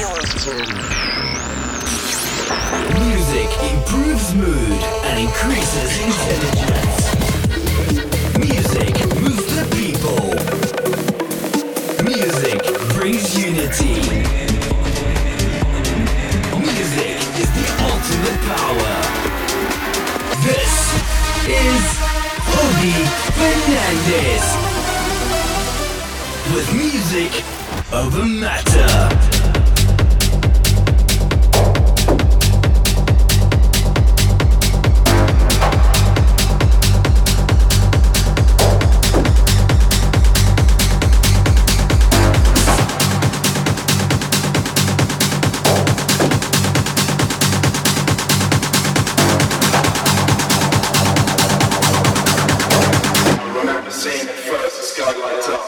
Music improves mood and increases intelligence. Music moves the people. Music brings unity. Music is the ultimate power. This is Odi Fernandez with Music Over Matter. Same first, the sky lights up.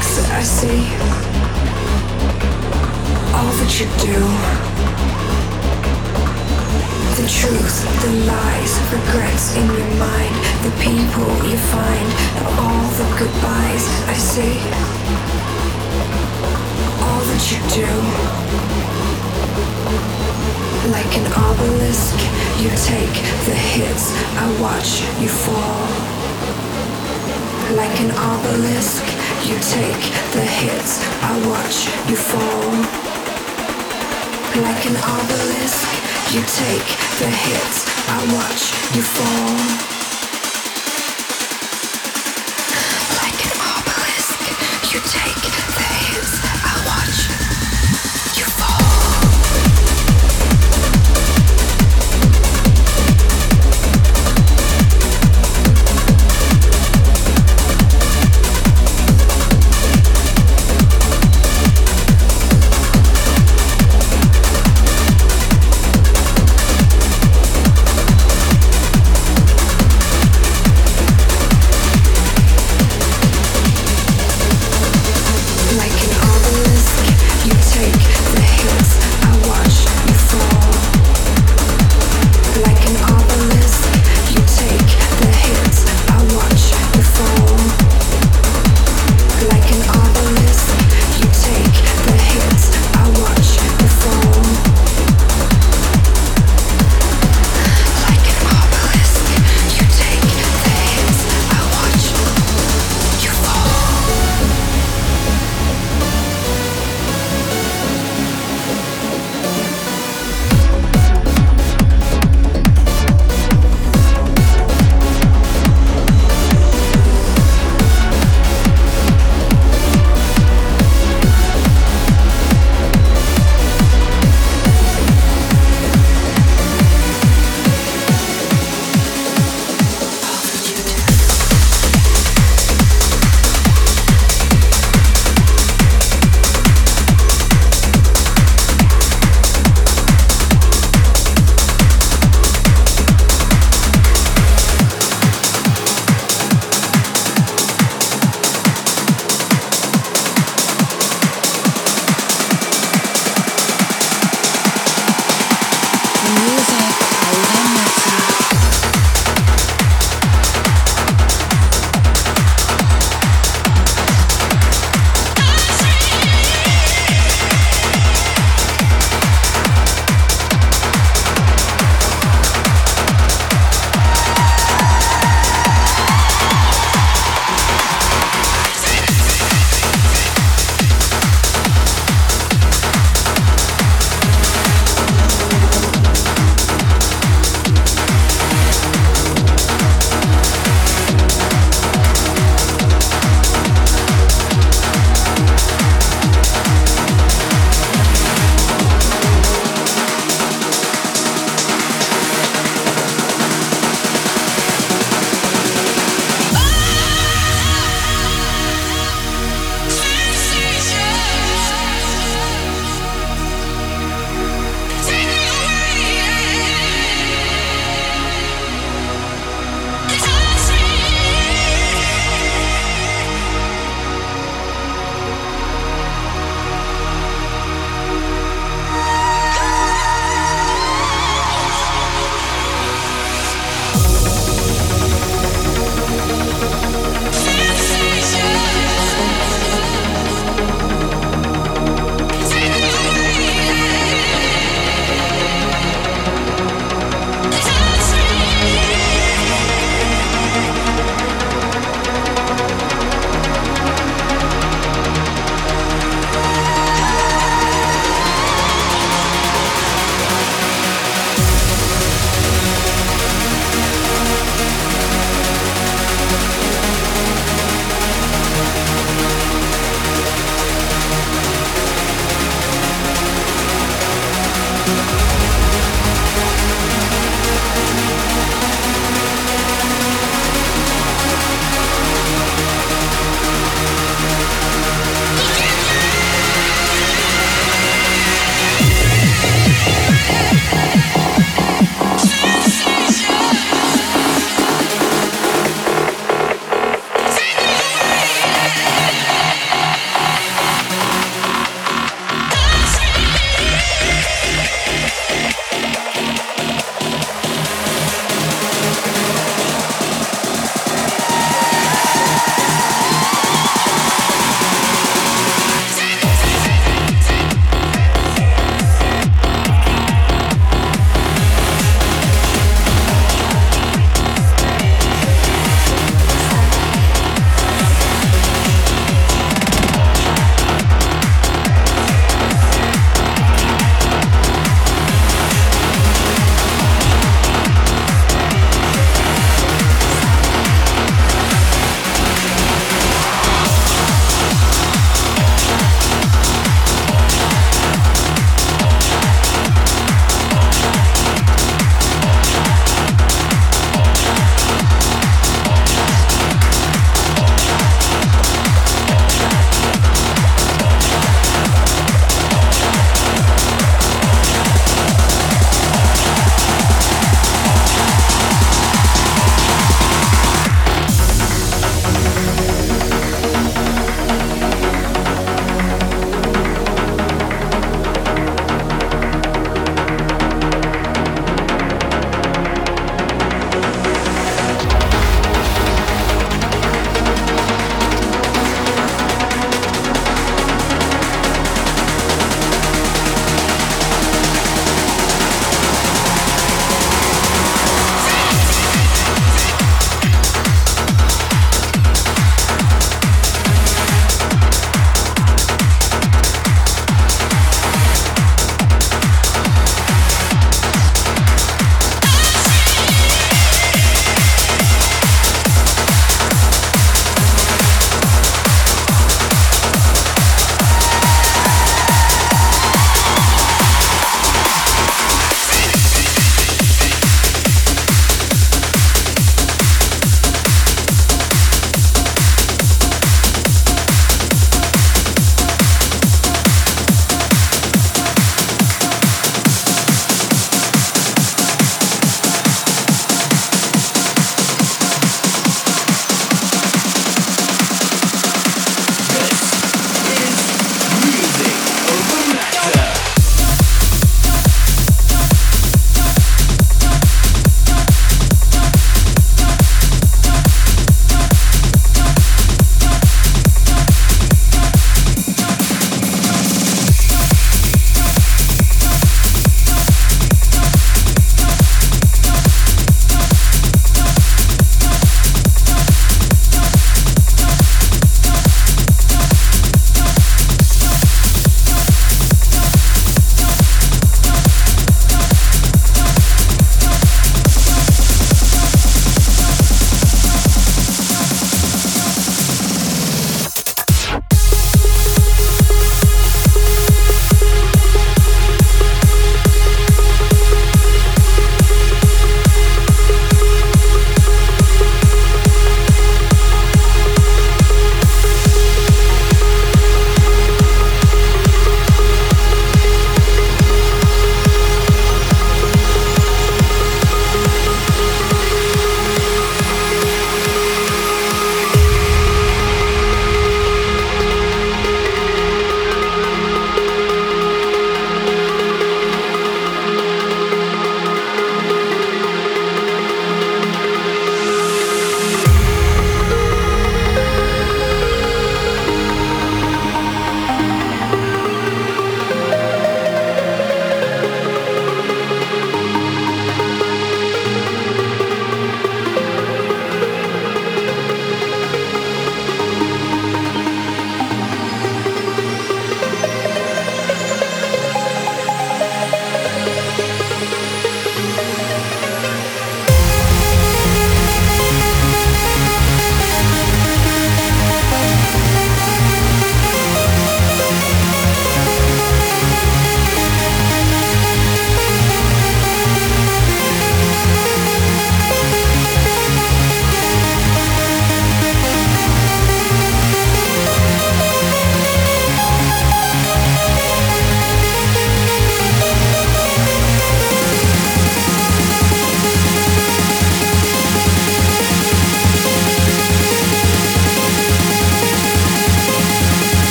mistakes that I see, all that you do, the truth, the lies, regrets in your mind, the people you find, and all the goodbyes I see, all that you do, like an obelisk, you take the hits, I watch you fall. Like an obelisk, you take the hits, I watch you fall. Like an obelisk, you take the hits, I watch you fall.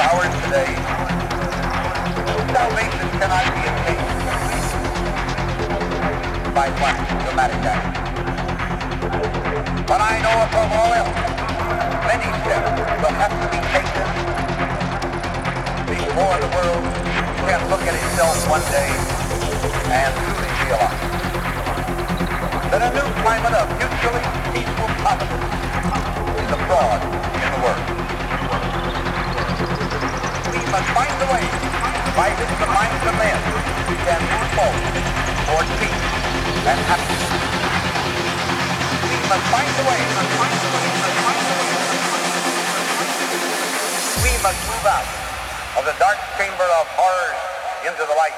ours today, whose salvation cannot be attained by one dramatic act. But I know above all else, many steps will have to be taken before the world can look at itself one day and truly realize that a new climate of mutually peaceful confidence is abroad in the world. We must find a way by which the minds of men can move forward toward peace and happiness. We must find a way, we must move out of the dark chamber of horrors into the light.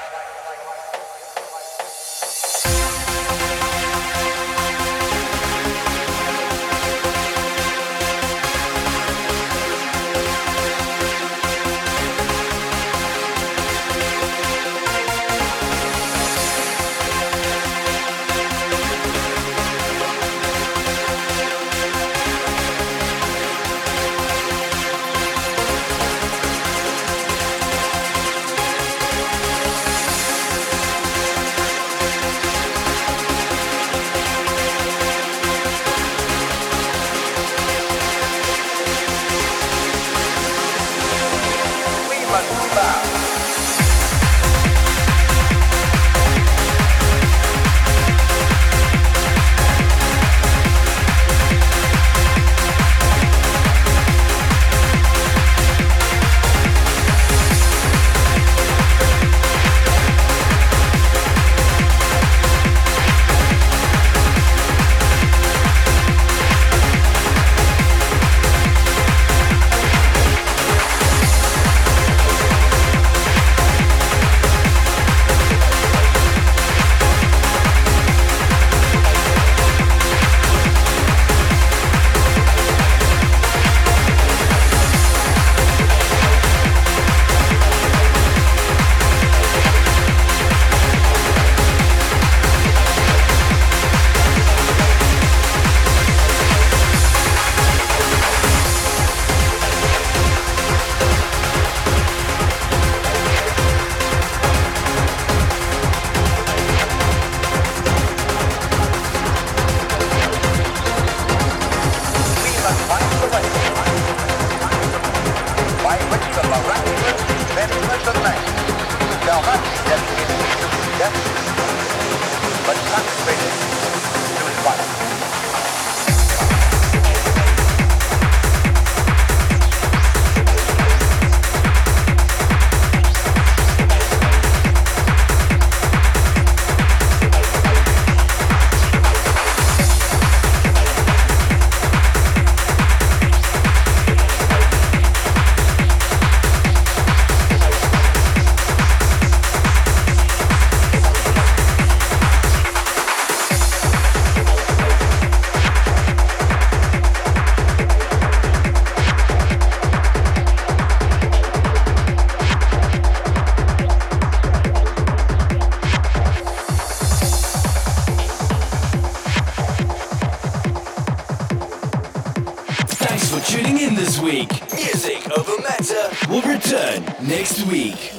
Tuning in this week. Music Over Matter will return next week.